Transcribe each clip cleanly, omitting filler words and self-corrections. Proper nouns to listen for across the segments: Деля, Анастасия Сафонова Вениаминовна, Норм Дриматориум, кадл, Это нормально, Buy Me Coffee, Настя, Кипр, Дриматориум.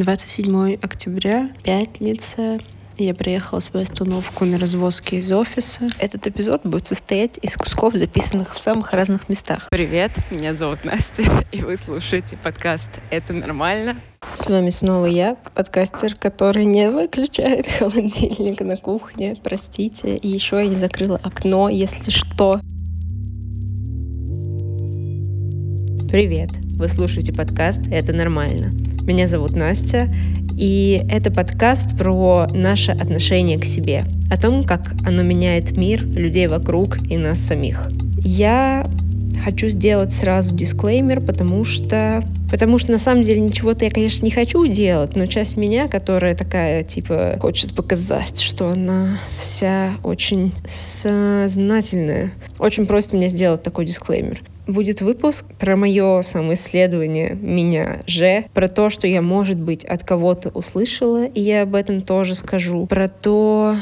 27 октября, пятница. Я приехала свою остановку на развозке из офиса. Этот эпизод будет состоять из кусков, записанных в самых разных местах. Привет, меня зовут Настя, и вы слушаете подкаст «Это нормально». С вами снова я, подкастер, который не выключает холодильник на кухне, простите. И еще я не закрыла окно, если что. Привет, вы слушаете подкаст «Это нормально». Меня зовут Настя, и это подкаст про наше отношение к себе, о том, как оно меняет мир, людей вокруг и нас самих. Я хочу сделать сразу дисклеймер, потому что на самом деле ничего-то я, конечно, не хочу делать, но часть меня, которая такая, типа, хочет показать, что она вся очень сознательная, очень просит меня сделать такой дисклеймер. Будет выпуск про мое самоисследование меня же, про то, что я, может быть, от кого-то услышала, и я об этом тоже скажу, про то,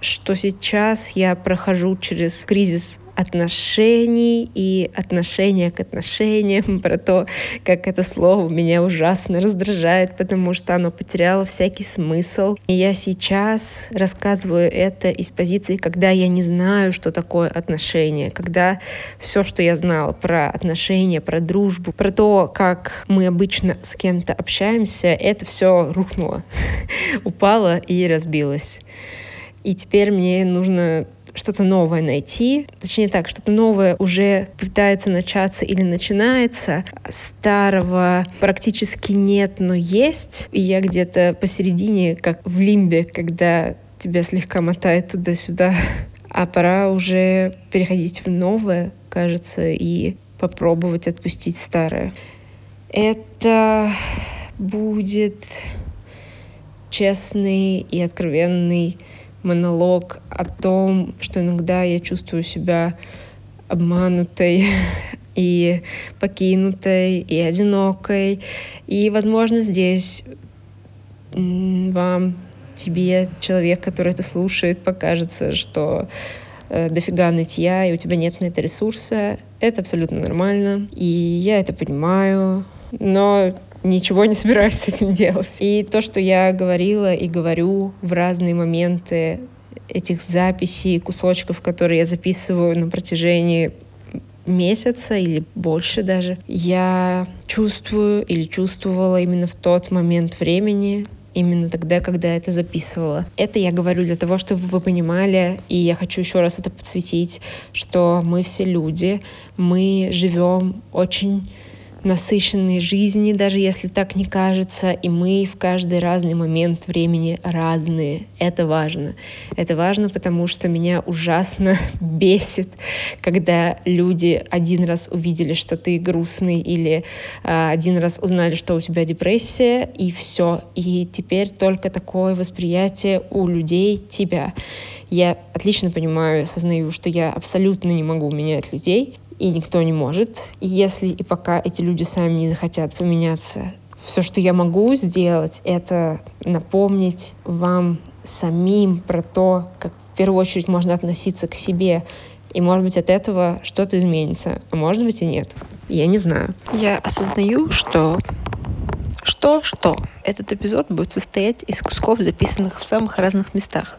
что сейчас я прохожу через кризис отношений и отношения к отношениям, про то, как это слово меня ужасно раздражает, потому что оно потеряло всякий смысл. И я сейчас рассказываю это из позиции, когда я не знаю, что такое отношения, когда все, что я знала про отношения, про дружбу, про то, как мы обычно с кем-то общаемся, это все рухнуло, упало и разбилось. И теперь мне нужно что-то новое найти. Точнее так, что-то новое уже пытается начаться или начинается. Старого практически нет, но есть. И я где-то посередине, как в лимбе, когда тебя слегка мотает туда-сюда. А пора уже переходить в новое, кажется, и попробовать отпустить старое. Это будет честный и откровенный монолог о том, что иногда я чувствую себя обманутой и покинутой, и одинокой. И, возможно, здесь вам, тебе, человек, который это слушает, покажется, что дофига нытья, и у тебя нет на это ресурса. Это абсолютно нормально. И я это понимаю. Но ничего не собираюсь с этим делать. И то, что я говорила и говорю в разные моменты этих записей, кусочков, которые я записываю на протяжении месяца или больше даже, я чувствую или чувствовала именно в тот момент времени, именно тогда, когда я это записывала. Это я говорю для того, чтобы вы понимали, и я хочу еще раз это подсветить, что мы все люди, мы живем очень насыщенной жизни, даже если так не кажется, и мы в каждый разный момент времени разные. Это важно. Это важно, потому что меня ужасно бесит, когда люди один раз увидели, что ты грустный, или один раз узнали, что у тебя депрессия, и все. И теперь только такое восприятие у людей тебя. Я отлично понимаю, осознаю, что я абсолютно не могу менять людей, и никто не может. И если и пока эти люди сами не захотят поменяться, все, что я могу сделать, это напомнить вам самим про то, как в первую очередь можно относиться к себе. И, может быть, от этого что-то изменится, а может быть и нет. Я не знаю. Я осознаю, что этот эпизод будет состоять из кусков, записанных в самых разных местах.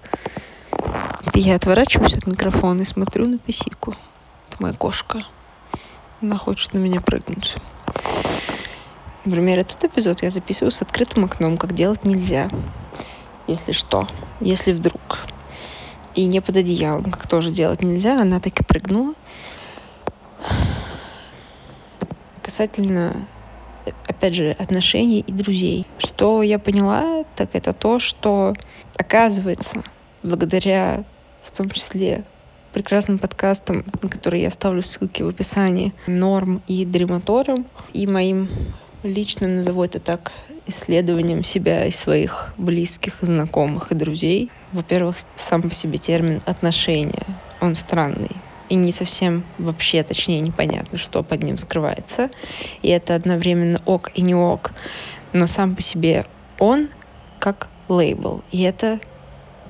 Я отворачиваюсь от микрофона и смотрю на писику. Моя кошка. Она хочет на меня прыгнуть. Например, этот эпизод я записываю с открытым окном, как делать нельзя. Если что. Если вдруг. И не под одеялом, как тоже делать нельзя. Она так и прыгнула. Касательно, опять же, отношений и друзей. Что я поняла, так это то, что, оказывается, благодаря в том числе прекрасным подкастом, на который я оставлю ссылки в описании, «Норм» и «Дриматориум», и моим личным, назову это так, исследованием себя и своих близких, знакомых и друзей. Во-первых, сам по себе термин «отношения», он странный. И не совсем вообще, точнее, непонятно, что под ним скрывается. И это одновременно ок и не ок. Но сам по себе он как лейбл. И это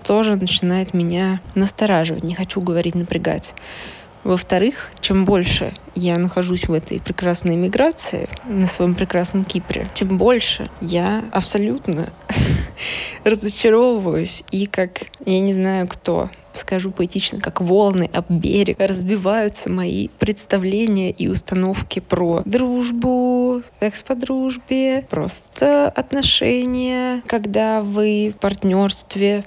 тоже начинает меня настораживать, не хочу говорить напрягать, Во-вторых, чем больше я нахожусь в этой прекрасной эмиграции на своем прекрасном Кипре, тем больше я абсолютно разочаровываюсь и как, я не знаю кто, скажу поэтично, как волны об берег, разбиваются мои представления и установки про дружбу, секс по дружбе, просто отношения, когда вы в партнерстве,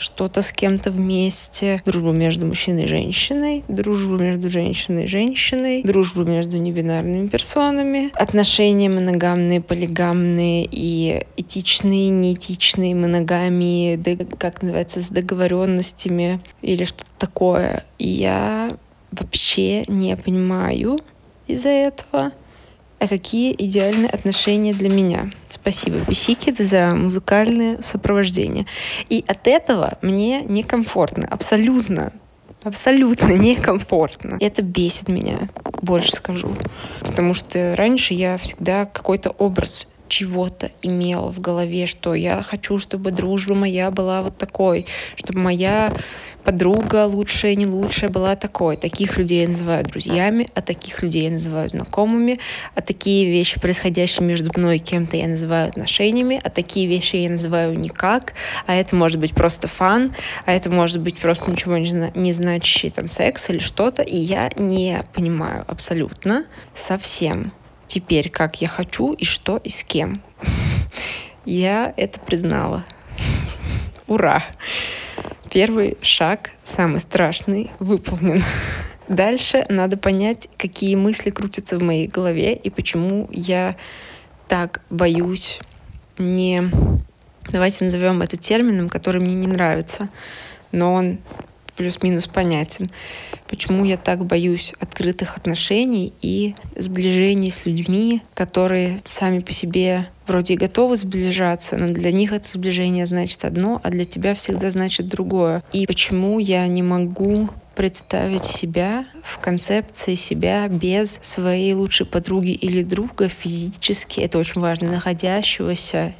что-то с кем-то вместе, дружбу между мужчиной и женщиной, дружбу между женщиной и женщиной, дружбу между небинарными персонами, отношения моногамные, полигамные и этичные, неэтичные, моногамии, как называется, с договоренностями или что-то такое. И я вообще не понимаю из-за этого, а какие идеальные отношения для меня. Спасибо, Писики, за музыкальное сопровождение. И от этого мне некомфортно. Абсолютно. Абсолютно некомфортно. Это бесит меня, больше скажу. Потому что раньше я всегда какой-то образ чего-то имела в голове, что я хочу, чтобы дружба моя была вот такой, чтобы моя подруга лучшая, не лучшая была такой. Таких людей я называю друзьями, а таких людей я называю знакомыми, а такие вещи, происходящие между мной и кем-то, я называю отношениями, а такие вещи я называю никак, а это может быть просто фан, а это может быть просто ничего не значащий там секс или что-то, и я не понимаю абсолютно совсем теперь, как я хочу и что и с кем. Я это признала. Ура! Первый шаг, самый страшный, выполнен. Дальше надо понять, какие мысли крутятся в моей голове и почему я так боюсь не... Давайте назовем это термином, который мне не нравится, но он плюс-минус понятен. Почему я так боюсь открытых отношений и сближений с людьми, которые сами по себе вроде и готовы сближаться, но для них это сближение значит одно, а для тебя всегда значит другое. И почему я не могу представить себя в концепции себя без своей лучшей подруги или друга физически, это очень важно, находящегося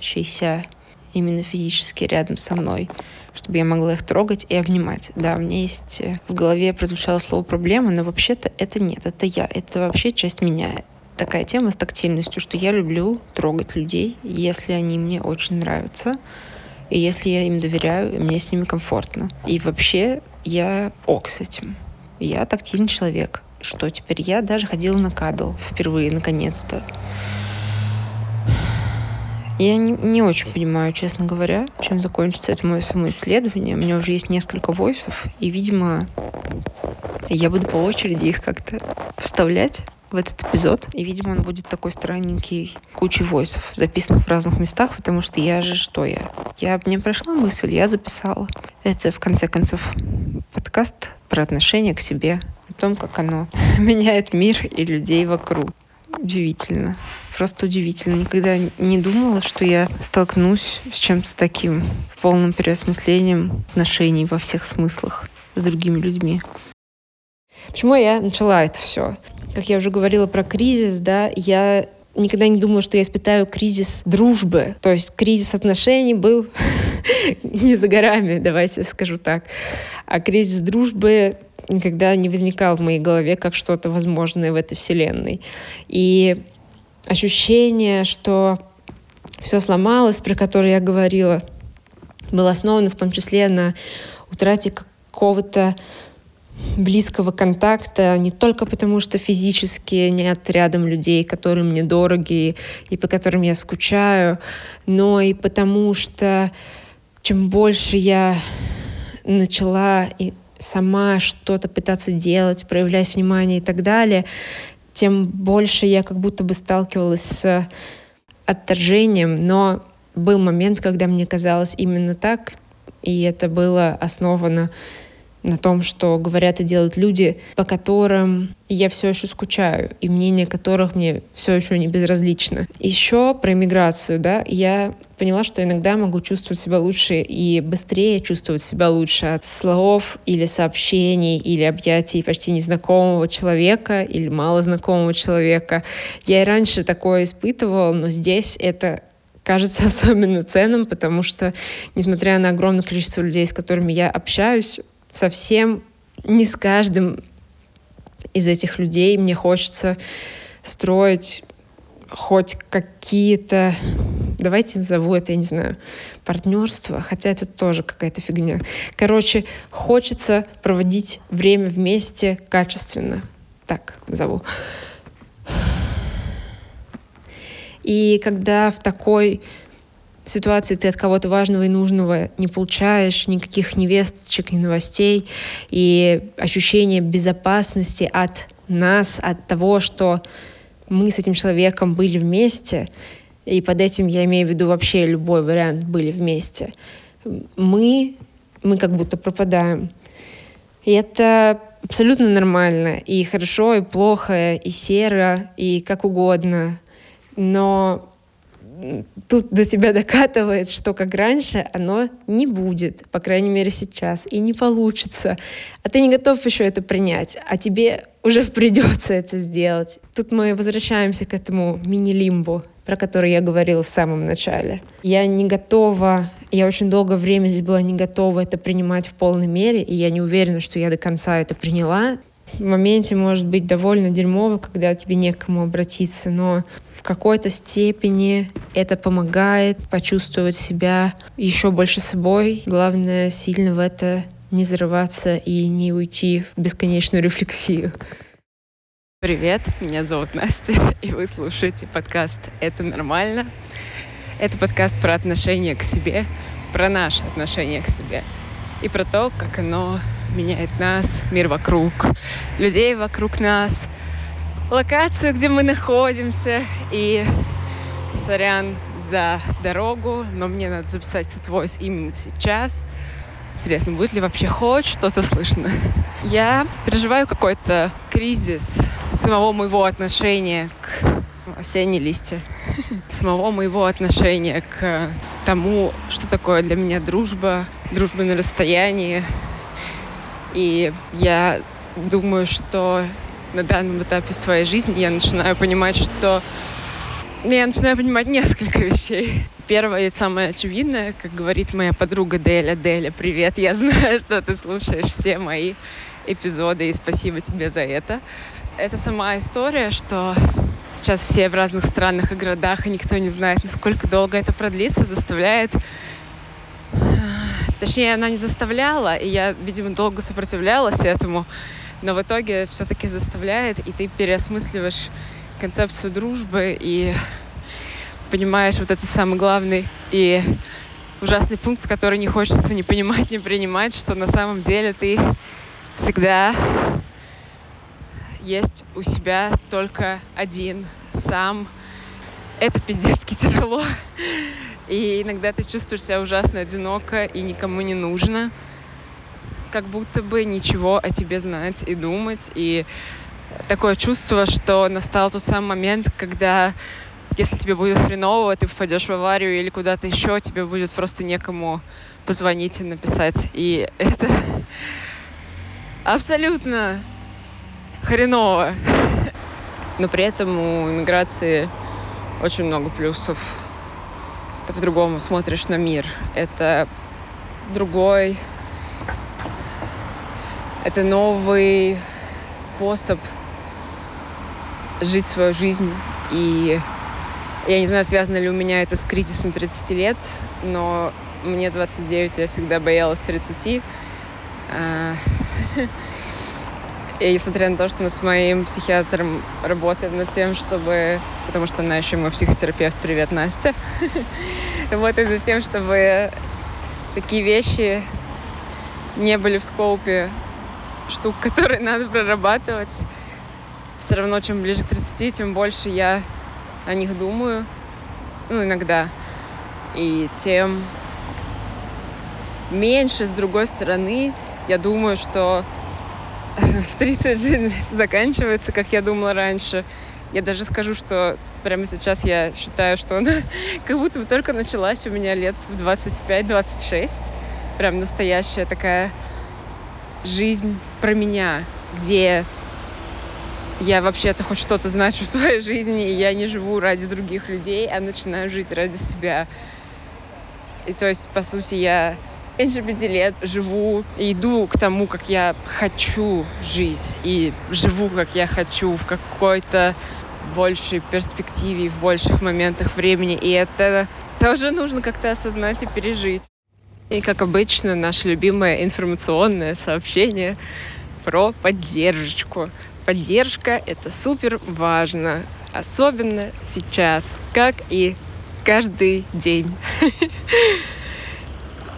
именно физически рядом со мной, чтобы я могла их трогать и обнимать. Да, у меня есть... В голове прозвучало слово «проблема», но вообще-то это нет, это я, это вообще часть меня. Такая тема с тактильностью, что я люблю трогать людей, если они мне очень нравятся, и если я им доверяю, и мне с ними комфортно. И вообще я ок с этим. Я тактильный человек. Что теперь? Я даже ходила на кадл впервые, наконец-то. Я не очень понимаю, честно говоря, чем закончится это мое самоисследование. У меня уже есть несколько войсов, и, видимо, я буду по очереди их как-то вставлять в этот эпизод. И, видимо, он будет такой странненький, кучей войсов, записанных в разных местах, потому что я же что я? Мне прошла мысль, я записала. Это, в конце концов, подкаст про отношение к себе, о том, как оно меняет мир и людей вокруг. Удивительно. Просто удивительно. Никогда не думала, что я столкнусь с чем-то таким, полным переосмыслением отношений во всех смыслах с другими людьми. Почему я начала это все? Как я уже говорила про кризис, да, я никогда не думала, что я испытаю кризис дружбы. То есть кризис отношений был не за горами, давайте скажу так. А кризис дружбы никогда не возникал в моей голове как что-то возможное в этой вселенной. И ощущение, что все сломалось, про которое я говорила, было основано в том числе на утрате какого-то близкого контакта, не только потому, что физически нет рядом людей, которые мне дороги и по которым я скучаю, но и потому, что чем больше я начала и сама что-то пытаться делать, проявлять внимание и так далее, тем больше я как будто бы сталкивалась с отторжением. Но был момент, когда мне казалось именно так, и это было основано на том, что говорят и делают люди, по которым я все еще скучаю, и мнение которых мне все еще не безразлично. Еще про эмиграцию, да, я поняла, что иногда могу чувствовать себя лучше и быстрее чувствовать себя лучше от слов или сообщений, или объятий почти незнакомого человека или малознакомого человека. Я и раньше такое испытывала, но здесь это кажется особенно ценным, потому что, несмотря на огромное количество людей, с которыми я общаюсь, совсем не с каждым из этих людей. Мне хочется строить хоть какие-то, давайте назову это, я не знаю, партнерства, хотя это тоже какая-то фигня. Короче, хочется проводить время вместе качественно. Так назову. И когда в такой ситуации ты от кого-то важного и нужного не получаешь никаких невесточек, ни новостей, и ощущение безопасности от нас, от того, что мы с этим человеком были вместе, и под этим я имею в виду вообще любой вариант «были вместе», мы как будто пропадаем. И это абсолютно нормально, и хорошо, и плохо, и серо, и как угодно. Но тут до тебя докатывает, что как раньше оно не будет, по крайней мере сейчас, и не получится. А ты не готов еще это принять, а тебе уже придется это сделать. Тут мы возвращаемся к этому мини-лимбу, про который я говорила в самом начале. Я не готова, я очень долгое время здесь была не готова это принимать в полной мере, и я не уверена, что я до конца это приняла. В моменте может быть довольно дерьмово, когда тебе некому обратиться, но в какой-то степени это помогает почувствовать себя еще больше собой. Главное, сильно в это не зарываться и не уйти в бесконечную рефлексию. Привет, меня зовут Настя, и вы слушаете подкаст «Это нормально». Это подкаст про отношение к себе, про наше отношение к себе и про то, как оно меняет нас, мир вокруг, людей вокруг нас, локацию, где мы находимся. И сорян за дорогу, но мне надо записать этот войс именно сейчас. Интересно, будет ли вообще хоть что-то слышно? Я переживаю какой-то кризис самого моего отношения к осенние листья, самого моего отношения к тому, что такое для меня дружба, дружба на расстоянии. И я думаю, что на данном этапе своей жизни я начинаю понимать, что... Я начинаю понимать несколько вещей. Первое и самое очевидное, как говорит моя подруга Деля. Деля, привет, я знаю, что ты слушаешь все мои эпизоды, и спасибо тебе за это. Это сама история, что сейчас все в разных странах и городах, и никто не знает, насколько долго это продлится, заставляет... Точнее, она не заставляла, и я, видимо, долго сопротивлялась этому, но в итоге все-таки заставляет, и ты переосмысливаешь концепцию дружбы и понимаешь вот этот самый главный и ужасный пункт, который не хочется ни понимать, ни принимать, что на самом деле ты всегда есть у себя только один, сам. Это пиздецки тяжело. И иногда ты чувствуешь себя ужасно одиноко и никому не нужно. Как будто бы ничего о тебе знать и думать. И такое чувство, что настал тот самый момент, когда, если тебе будет хреново, ты попадешь в аварию или куда-то еще, тебе будет просто некому позвонить и написать. И это абсолютно хреново. Но при этом у миграции очень много плюсов. Ты по-другому смотришь на мир. Это другой... Это новый способ жить свою жизнь. И я не знаю, связано ли у меня это с кризисом 30 лет, но мне 29, я всегда боялась 30. И несмотря на то, что мы с моим психиатром работаем над тем, чтобы... Потому что она еще мой психотерапевт. Привет, Настя. Работаем над тем, чтобы такие вещи не были в скоупе штук, которые надо прорабатывать. Все равно, чем ближе к 30, тем больше я о них думаю. Ну, иногда. И тем меньше, с другой стороны, я думаю, что... В 30 жизнь заканчивается, как я думала раньше. Я даже скажу, что прямо сейчас я считаю, что она как будто бы только началась у меня лет в 25-26. Прям настоящая такая жизнь про меня, где я вообще-то хоть что-то значу в своей жизни, и я не живу ради других людей, а начинаю жить ради себя. И то есть, по сути, я LGBT-лет живу и иду к тому, как я хочу жить, и живу, как я хочу, в какой-то большей перспективе, в больших моментах времени. И это тоже нужно как-то осознать и пережить. И, как обычно, наше любимое информационное сообщение про поддержку. Поддержка — это супер важно, особенно сейчас, как и каждый день.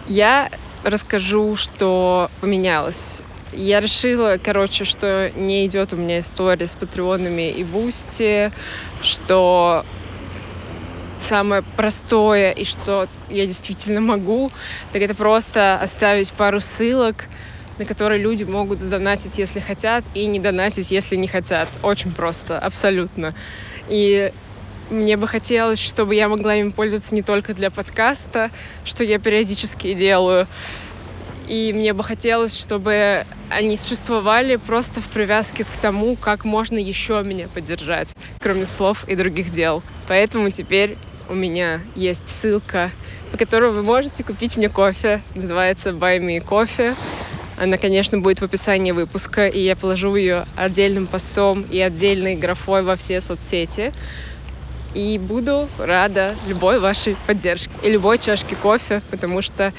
Я расскажу, что поменялось. Я решила, что не идет у меня история с патреонами и бусти, что самое простое и что я действительно могу, так это просто оставить пару ссылок, на которые люди могут задонатить, если хотят, и не донатить, если не хотят. Очень просто, абсолютно. И мне бы хотелось, чтобы я могла им пользоваться не только для подкаста, что я периодически делаю. И мне бы хотелось, чтобы они существовали просто в привязке к тому, как можно еще меня поддержать, кроме слов и других дел. Поэтому теперь у меня есть ссылка, по которой вы можете купить мне кофе. Называется Buy Me Coffee. Она, конечно, будет в описании выпуска, и я положу ее отдельным постом и отдельной графой во все соцсети. И буду рада любой вашей поддержке и любой чашке кофе, потому что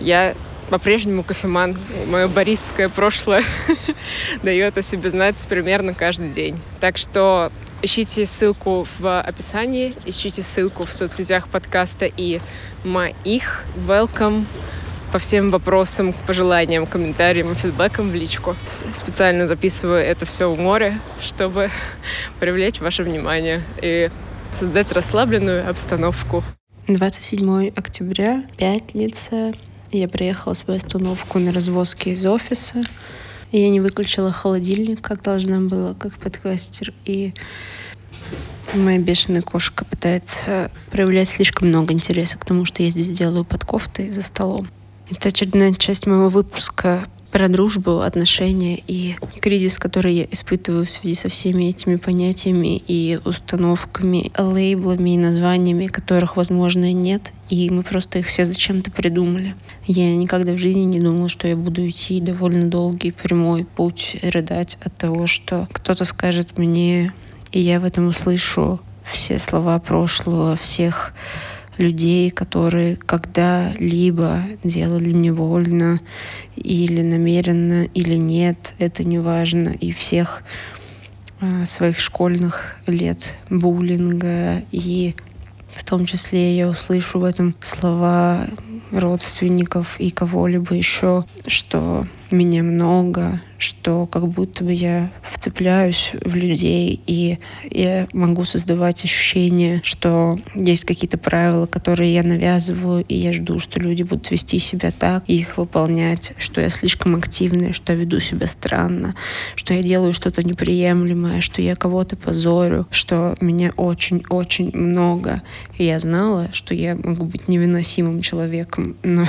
я по-прежнему кофеман. Мое баристское прошлое дает о себе знать примерно каждый день. Так что ищите ссылку в описании, ищите ссылку в соцсетях подкаста и моих. Welcome! По всем вопросам, пожеланиям, комментариям и фидбэкам в личку. Специально записываю это все в море, чтобы привлечь ваше внимание и создать расслабленную обстановку. 27 октября, пятница. Я приехала в свою остановку на развозке из офиса. Я не выключила холодильник, как должна была, как подкастер. И моя бешеная кошка пытается проявлять слишком много интереса к тому, что я здесь делаю под кофтой за столом. Это очередная часть моего выпуска про дружбу, отношения и кризис, который я испытываю в связи со всеми этими понятиями и установками, лейблами и названиями, которых, возможно, нет, и мы просто их все зачем-то придумали. Я никогда в жизни не думала, что я буду идти довольно долгий прямой путь, рыдать от того, что кто-то скажет мне, и я в этом услышу все слова прошлого, всех людей, которые когда-либо делали мне больно или намеренно, или нет, это не важно, и всех своих школьных лет буллинга, и в том числе я услышу в этом слова родственников и кого-либо еще, что меня много, что как будто бы я вцепляюсь в людей, и я могу создавать ощущение, что есть какие-то правила, которые я навязываю, и я жду, что люди будут вести себя так, и их выполнять, что я слишком активная, что я веду себя странно, что я делаю что-то неприемлемое, что я кого-то позорю, что меня очень-очень много. И я знала, что я могу быть невыносимым человеком, но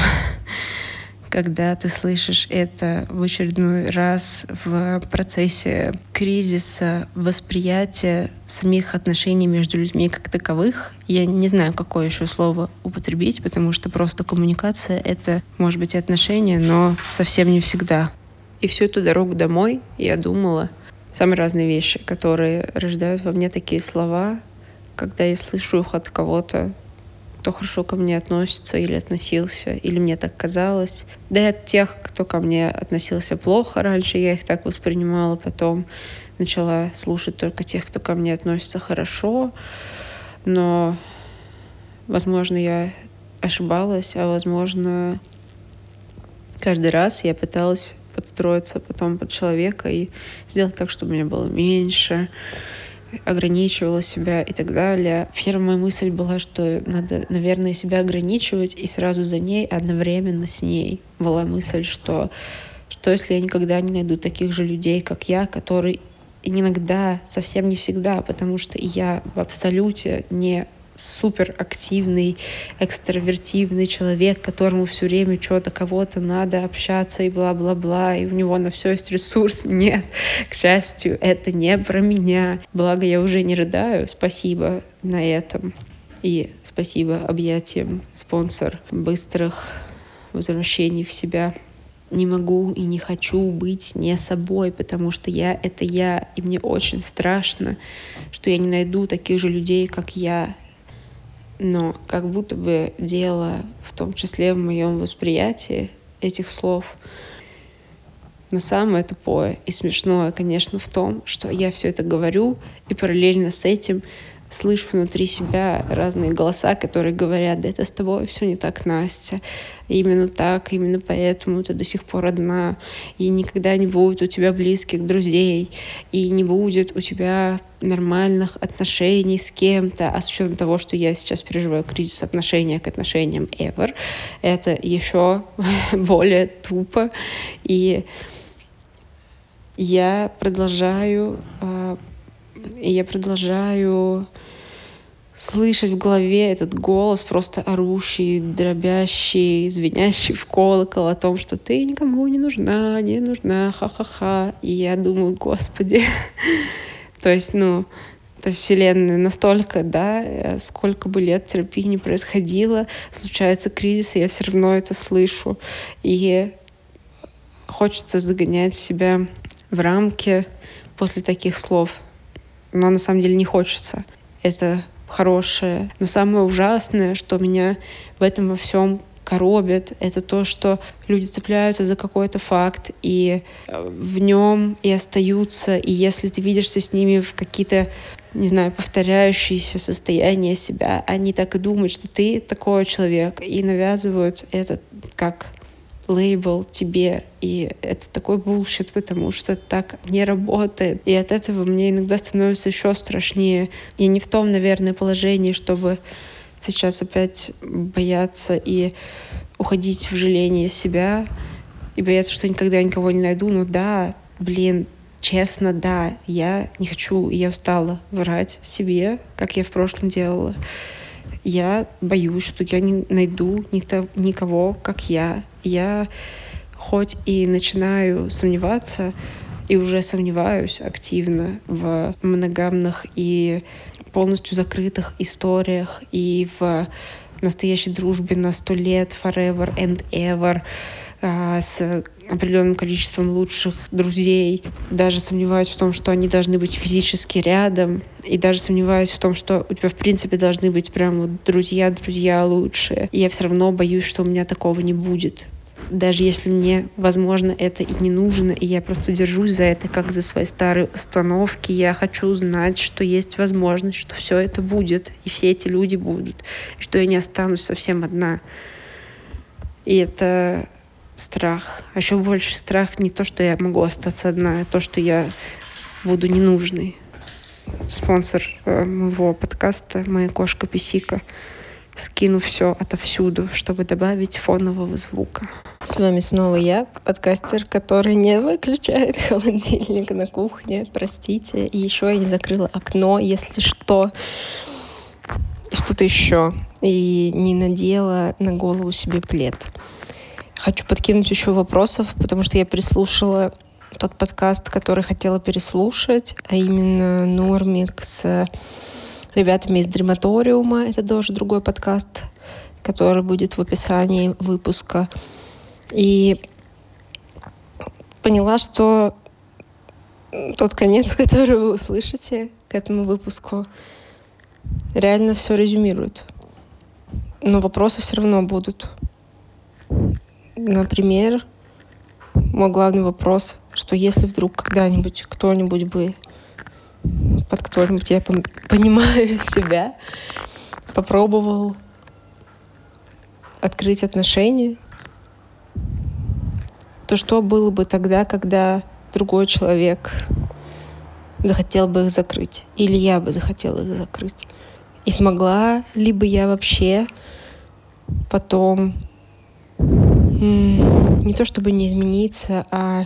когда ты слышишь это в очередной раз в процессе кризиса, восприятия самих отношений между людьми как таковых, я не знаю, какое еще слово употребить, потому что просто коммуникация — это, может быть, и отношения, но совсем не всегда. И всю эту дорогу домой я думала самые разные вещи, которые рождают во мне такие слова, когда я слышу их от кого-то, кто хорошо ко мне относится или относился, или мне так казалось. Да и от тех, кто ко мне относился плохо раньше, я их так воспринимала, потом начала слушать только тех, кто ко мне относится хорошо. Но, возможно, я ошибалась, а, возможно, каждый раз я пыталась подстроиться потом под человека и сделать так, чтобы меня было меньше, ограничивала себя и так далее. Первая моя мысль была, что надо, наверное, себя ограничивать, и сразу за ней, одновременно с ней была мысль, что если я никогда не найду таких же людей, как я, которые иногда, совсем не всегда, потому что я в абсолюте не суперактивный, экстравертивный человек, которому все время что-то, кого-то надо общаться и бла-бла-бла, и у него на все есть ресурс. Нет, к счастью, это не про меня. Благо, я уже не рыдаю. Спасибо на этом. И спасибо объятиям, спонсор быстрых возвращении в себя. Не могу и не хочу быть не собой, потому что я — это я, и мне очень страшно, что я не найду таких же людей, как я. Но как будто бы дело, в том числе в моем восприятии этих слов. Но самое тупое и смешное, конечно, в том, что я все это говорю, и параллельно с этим слышу внутри себя разные голоса, которые говорят: да это с тобой все не так, Настя. Именно так, именно поэтому ты до сих пор одна. И никогда не будет у тебя близких друзей. И не будет у тебя нормальных отношений с кем-то. А с учетом того, что я сейчас переживаю кризис отношения к отношениям ever, это еще более тупо. И я продолжаю... слышать в голове этот голос, просто орущий, дробящий, звенящий в колокол о том, что ты никому не нужна, не нужна, ха-ха-ха. И я думаю: господи. То есть вселенная настолько, да, сколько бы лет терапии не происходило, случаются кризисы, я все равно это слышу. И хочется загонять себя в рамки после таких слов. Но на самом деле не хочется. Это хорошее. Но самое ужасное, что меня в этом во всем коробит, это то, что люди цепляются за какой-то факт и в нем и остаются. И если ты видишься с ними в какие-то, не знаю, повторяющиеся состояния себя, они так и думают, что ты такой человек, и навязывают это как лейбл тебе, и это такой булшит, потому что так не работает. И от этого мне иногда становится еще страшнее. Я не в том, наверное, положении, чтобы сейчас опять бояться и уходить в жаление себя, и бояться, что никогда никого не найду. Ну да, блин, честно, да, я не хочу, и я устала врать себе, как я в прошлом делала. Я боюсь, что я не найду никого, как я. Я хоть и начинаю сомневаться, и уже сомневаюсь активно в моногамных и полностью закрытых историях, и в настоящей дружбе на 100 лет, forever and ever, с определенным количеством лучших друзей. Даже сомневаюсь в том, что они должны быть физически рядом, и даже сомневаюсь в том, что у тебя в принципе должны быть прям вот друзья лучшие. И я все равно боюсь, что у меня такого не будет. Даже если мне, возможно, это и не нужно, и я просто держусь за это, как за свои старые установки. Я хочу знать, что есть возможность, что все это будет, и все эти люди будут, и что я не останусь совсем одна. И это... страх. А еще больше страх не то, что я могу остаться одна, а то, что я буду ненужной. Спонсор моего подкаста — моя кошка Писика. Скину все отовсюду, чтобы добавить фонового звука. С вами снова я, подкастер, который не выключает холодильник на кухне. Простите. И еще я не закрыла окно, если что. И что-то еще. И не надела на голову себе плед. Хочу подкинуть еще вопросов, потому что я переслушала тот подкаст, который хотела переслушать, а именно Нормик с ребятами из Дриматориума. Это тоже другой подкаст, который будет в описании выпуска. И поняла, что тот конец, который вы услышите к этому выпуску, реально все резюмирует. Но вопросы все равно будут. Например, мой главный вопрос, что если вдруг когда-нибудь кто-нибудь бы, под кто-нибудь я понимаю себя, попробовал открыть отношения, то что было бы тогда, когда другой человек захотел бы их закрыть? Или я бы захотела их закрыть? И смогла ли бы я вообще потом... не то чтобы не измениться, а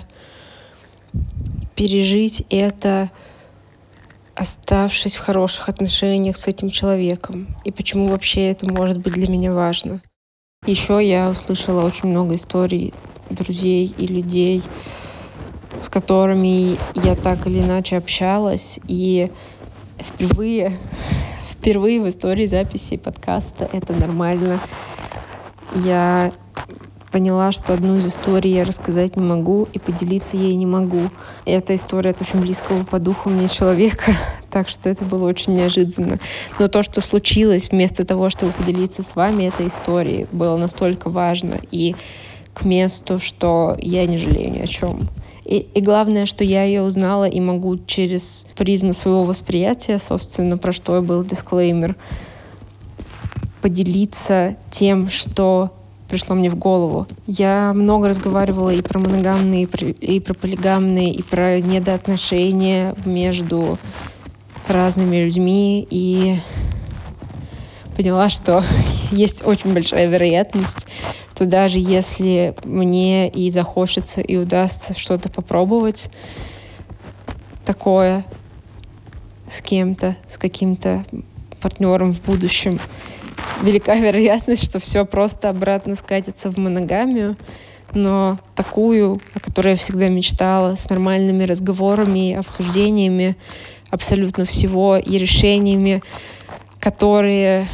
пережить это, оставшись в хороших отношениях с этим человеком. И почему вообще это может быть для меня важно. Еще я услышала очень много историй друзей и людей, с которыми я так или иначе общалась. И впервые в истории записи подкаста «Это нормально» я поняла, что одну из историй я рассказать не могу и поделиться ей не могу. И эта история от очень близкого по духу мне человека, так что это было очень неожиданно. Но то, что случилось, вместо того, чтобы поделиться с вами этой историей, было настолько важно и к месту, что я не жалею ни о чем. И главное, что я ее узнала и могу через призму своего восприятия, собственно, про что и был дисклеймер, поделиться тем, что пришло мне в голову. Я много разговаривала и про моногамные, и про полигамные, и про недоотношения между разными людьми, и поняла, что есть очень большая вероятность, что даже если мне и захочется, и удастся что-то попробовать такое с кем-то, с каким-то партнером в будущем, велика вероятность, что все просто обратно скатится в моногамию, но такую, о которой я всегда мечтала, с нормальными разговорами, обсуждениями абсолютно всего и решениями, которые,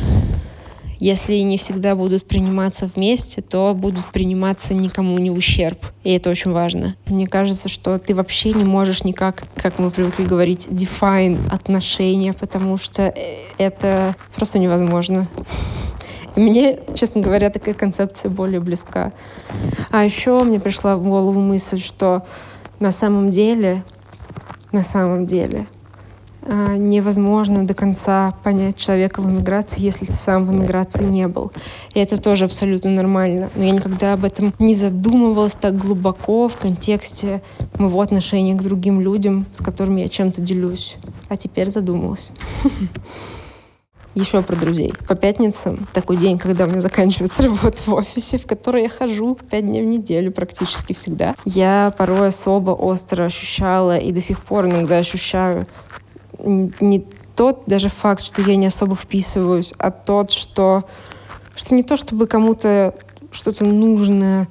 если не всегда будут приниматься вместе, то будут приниматься никому не в ущерб. И это очень важно. Мне кажется, что ты вообще не можешь никак, как мы привыкли говорить, define отношения, потому что это просто невозможно. И мне, честно говоря, такая концепция более близка. А еще мне пришла в голову мысль, что на самом деле, невозможно до конца понять человека в эмиграции, если ты сам в эмиграции не был. И это тоже абсолютно нормально. Но я никогда об этом не задумывалась так глубоко в контексте моего отношения к другим людям, с которыми я чем-то делюсь. А теперь задумалась. Еще про друзей. По пятницам, такой день, когда у меня заканчивается работа в офисе, в который я хожу 5 дней в неделю практически всегда, я порой особо остро ощущала и до сих пор иногда ощущаю не тот даже факт, что я не особо вписываюсь, а тот, что не то чтобы кому-то что-то нужно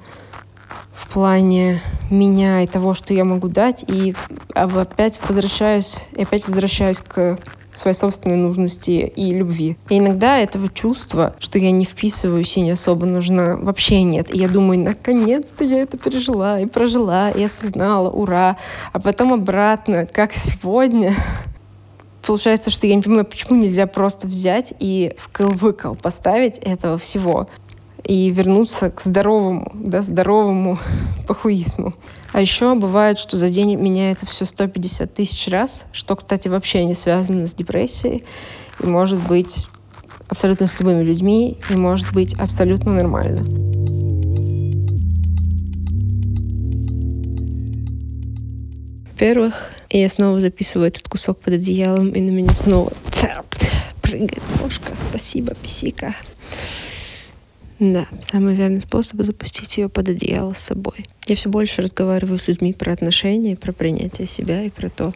в плане меня и того, что я могу дать, и опять возвращаюсь к своей собственной нужности и любви. И иногда этого чувства, что я не вписываюсь и не особо нужна, вообще нет. И я думаю, наконец-то я это пережила и прожила, и осознала, ура! А потом обратно, как сегодня. Получается, что я не понимаю, почему нельзя просто взять и вкл-выкл поставить этого всего и вернуться к здоровому похуизму. А еще бывает, что за день меняется все 150 тысяч раз, что, кстати, вообще не связано с депрессией, и может быть абсолютно с любыми людьми, и может быть абсолютно нормально. Во-первых, я снова записываю этот кусок под одеялом, и на меня снова прыгает мошка. Спасибо, писика. Да, самый верный способ — запустить ее под одеяло с собой. Я все больше разговариваю с людьми про отношения, про принятие себя и про то,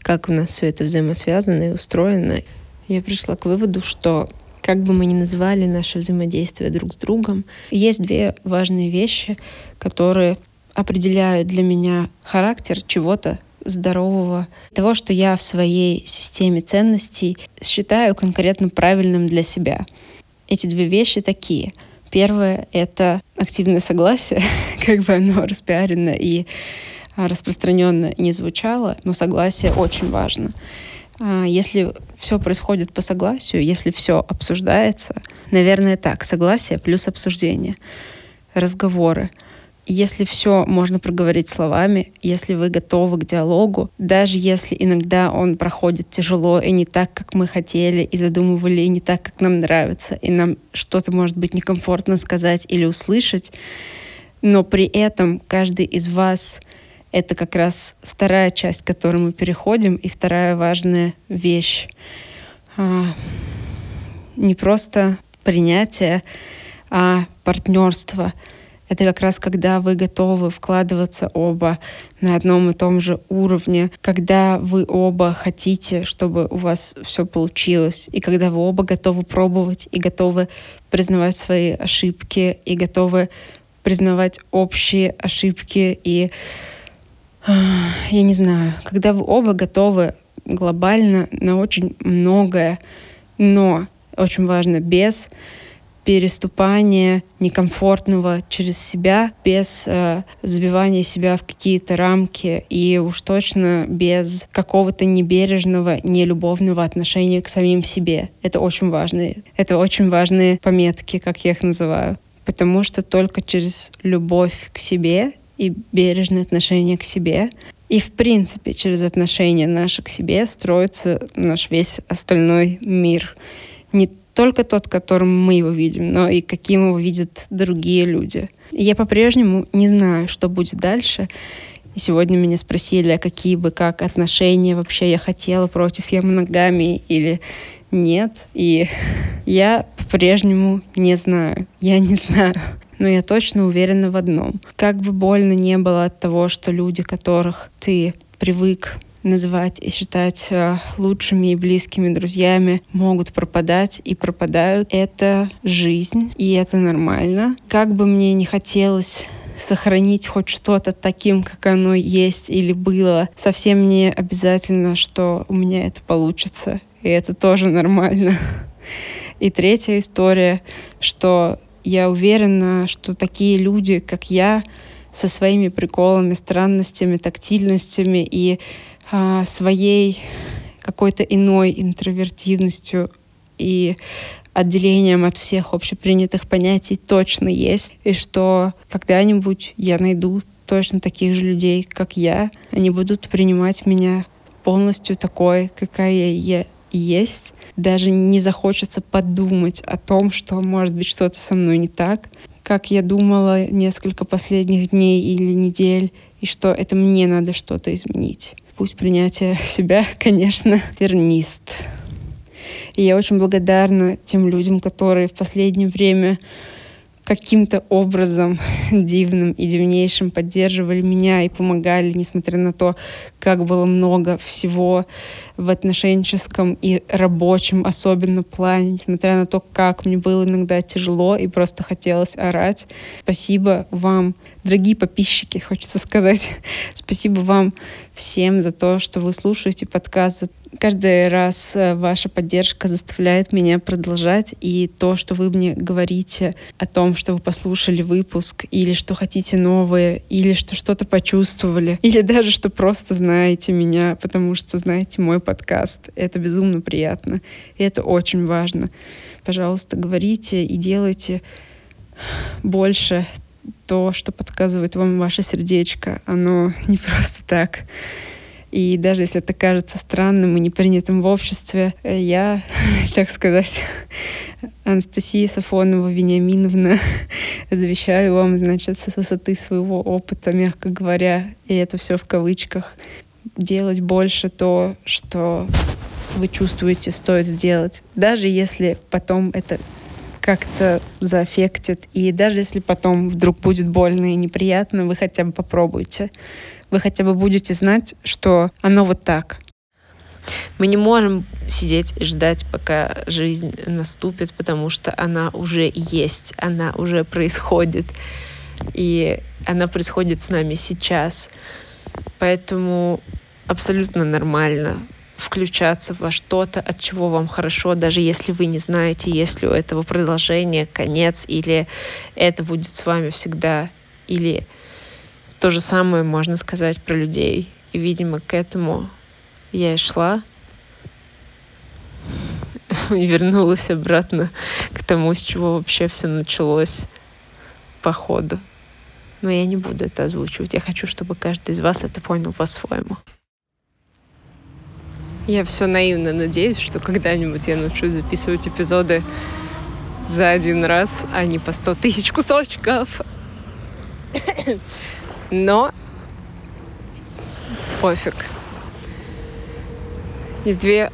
как у нас все это взаимосвязано и устроено. Я пришла к выводу, что как бы мы ни назвали наше взаимодействие друг с другом, есть две важные вещи, которые определяют для меня характер чего-то здорового, того, что я в своей системе ценностей считаю конкретно правильным для себя. Эти две вещи такие. Первое — это активное согласие, как бы оно распиарено и распространенно не звучало, но согласие очень важно. Если все происходит по согласию, если все обсуждается, наверное, так, согласие плюс обсуждение, разговоры. Если все можно проговорить словами, если вы готовы к диалогу, даже если иногда он проходит тяжело и не так, как мы хотели, и задумывали, и не так, как нам нравится, и нам что-то, может быть, некомфортно сказать или услышать, но при этом каждый из вас — это как раз вторая часть, к которой мы переходим, и вторая важная вещь. Не просто принятие, а партнерство — это как раз когда вы готовы вкладываться оба на одном и том же уровне, когда вы оба хотите, чтобы у вас все получилось, и когда вы оба готовы пробовать, и готовы признавать свои ошибки, и готовы признавать общие ошибки, и, я не знаю, когда вы оба готовы глобально на очень многое, но, очень важно, без переступание некомфортного через себя, без забивания себя в какие-то рамки и уж точно без какого-то небережного, нелюбовного отношения к самим себе. Это очень важные пометки, как я их называю. Потому что только через любовь к себе и бережное отношение к себе и, в принципе, через отношение наше к себе строится наш весь остальной мир. Не только тот, которым мы его видим, но и каким его видят другие люди. Я по-прежнему не знаю, что будет дальше. И сегодня меня спросили, а какие бы как отношения вообще я хотела, против я моногамии или нет. И я по-прежнему не знаю. Но я точно уверена в одном. Как бы больно не было от того, что люди, которых ты привык называть и считать лучшими и близкими друзьями, могут пропадать и пропадают, это жизнь, и это нормально. Как бы мне не хотелось сохранить хоть что-то таким, как оно есть или было, совсем не обязательно, что у меня это получится, и это тоже нормально. И третья история, что я уверена, что такие люди, как я, со своими приколами, странностями, тактильностями и своей какой-то иной интровертивностью и отделением от всех общепринятых понятий точно есть. И что когда-нибудь я найду точно таких же людей, как я. Они будут принимать меня полностью такой, какая я есть. Даже не захочется подумать о том, что, может быть, что-то со мной не так, как я думала несколько последних дней или недель, и что это мне надо что-то изменить. Пусть принятие себя, конечно, тернист. И я очень благодарна тем людям, которые в последнее время каким-то образом дивным и дивнейшим поддерживали меня и помогали, несмотря на то, как было много всего в отношенческом и рабочем особенно плане, несмотря на то, как мне было иногда тяжело и просто хотелось орать. Спасибо вам, дорогие подписчики, хочется сказать. Спасибо вам всем за то, что вы слушаете подкаст. Каждый раз ваша поддержка заставляет меня продолжать, и то, что вы мне говорите о том, что вы послушали выпуск, или что хотите новые, или что что-то почувствовали, или даже что просто знаете меня, потому что знаете мой подкаст. Это безумно приятно, и это очень важно. Пожалуйста, говорите и делайте больше то, что подсказывает вам ваше сердечко. Оно не просто так. И даже если это кажется странным и непринятым в обществе, я, так сказать, Анастасия Сафонова Вениаминовна, завещаю вам, значит, с высоты своего опыта, мягко говоря, и это все в кавычках, делать больше то, что вы чувствуете, стоит сделать. Даже если потом это как-то заэффектит, и даже если потом вдруг будет больно и неприятно, вы хотя бы попробуйте. Вы хотя бы будете знать, что оно вот так. Мы не можем сидеть и ждать, пока жизнь наступит, потому что она уже есть, она уже происходит. И она происходит с нами сейчас. Поэтому абсолютно нормально включаться во что-то, от чего вам хорошо, даже если вы не знаете, есть ли у этого продолжение, конец, или это будет с вами всегда, или... То же самое можно сказать про людей. И, видимо, к этому я и шла. И вернулась обратно к тому, с чего вообще все началось по ходу. Но я не буду это озвучивать. Я хочу, чтобы каждый из вас это понял по-своему. Я все наивно надеюсь, что когда-нибудь я научусь записывать эпизоды за один раз, а не по 100 000 кусочков. Но пофиг. Есть две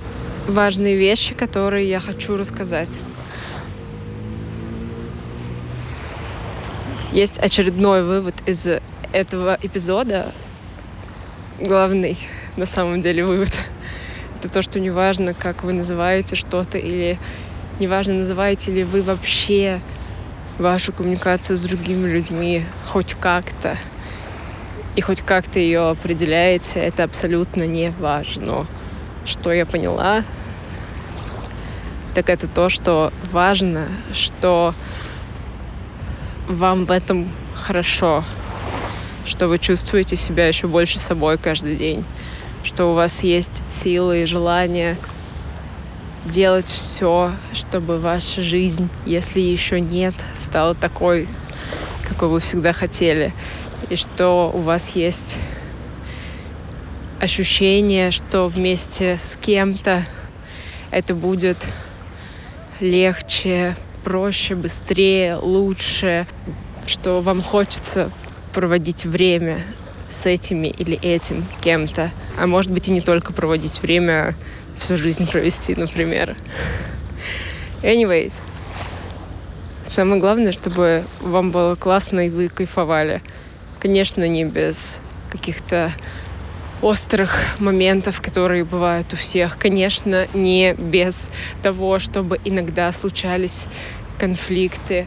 важные вещи, которые я хочу рассказать. Есть очередной вывод из этого эпизода. Главный, на самом деле, вывод. Это то, что неважно, как вы называете что-то, или неважно, называете ли вы вообще вашу коммуникацию с другими людьми хоть как-то. И хоть как-то ее определяете, это абсолютно не важно. Что я поняла? так это то, что важно, что вам в этом хорошо, что вы чувствуете себя еще больше собой каждый день, что у вас есть силы и желание делать все, чтобы ваша жизнь, если еще нет, стала такой, какой вы всегда хотели, и что у вас есть ощущение, что вместе с кем-то это будет легче, проще, быстрее, лучше, что вам хочется проводить время с этими или этим кем-то. А может быть, и не только проводить время, а всю жизнь провести, например. Anyways. Самое главное, чтобы вам было классно и вы кайфовали. Конечно, не без каких-то острых моментов, которые бывают у всех. Конечно, не без того, чтобы иногда случались конфликты,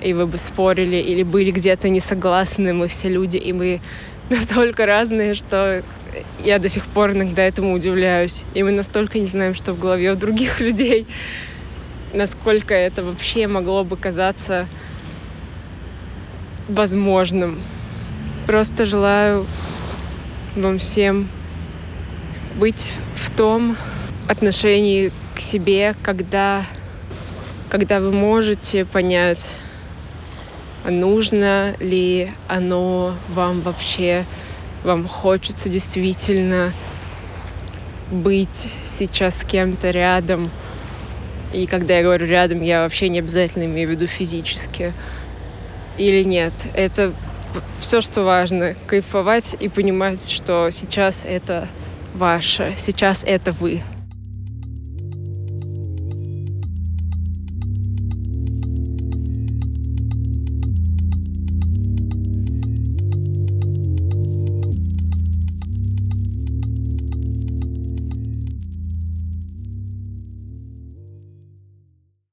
и вы бы спорили или были где-то не согласны. Мы все люди, и мы настолько разные, что я до сих пор иногда этому удивляюсь. И мы настолько не знаем, что в голове у других людей, насколько это вообще могло бы казаться возможным. Просто желаю вам всем быть в том отношении к себе, когда вы можете понять, нужно ли оно вам вообще, вам хочется действительно быть сейчас с кем-то рядом. И когда я говорю «рядом», я вообще не обязательно имею в виду физически. Или нет. Это все, что важно. Кайфовать и понимать, что сейчас это ваше, сейчас это вы.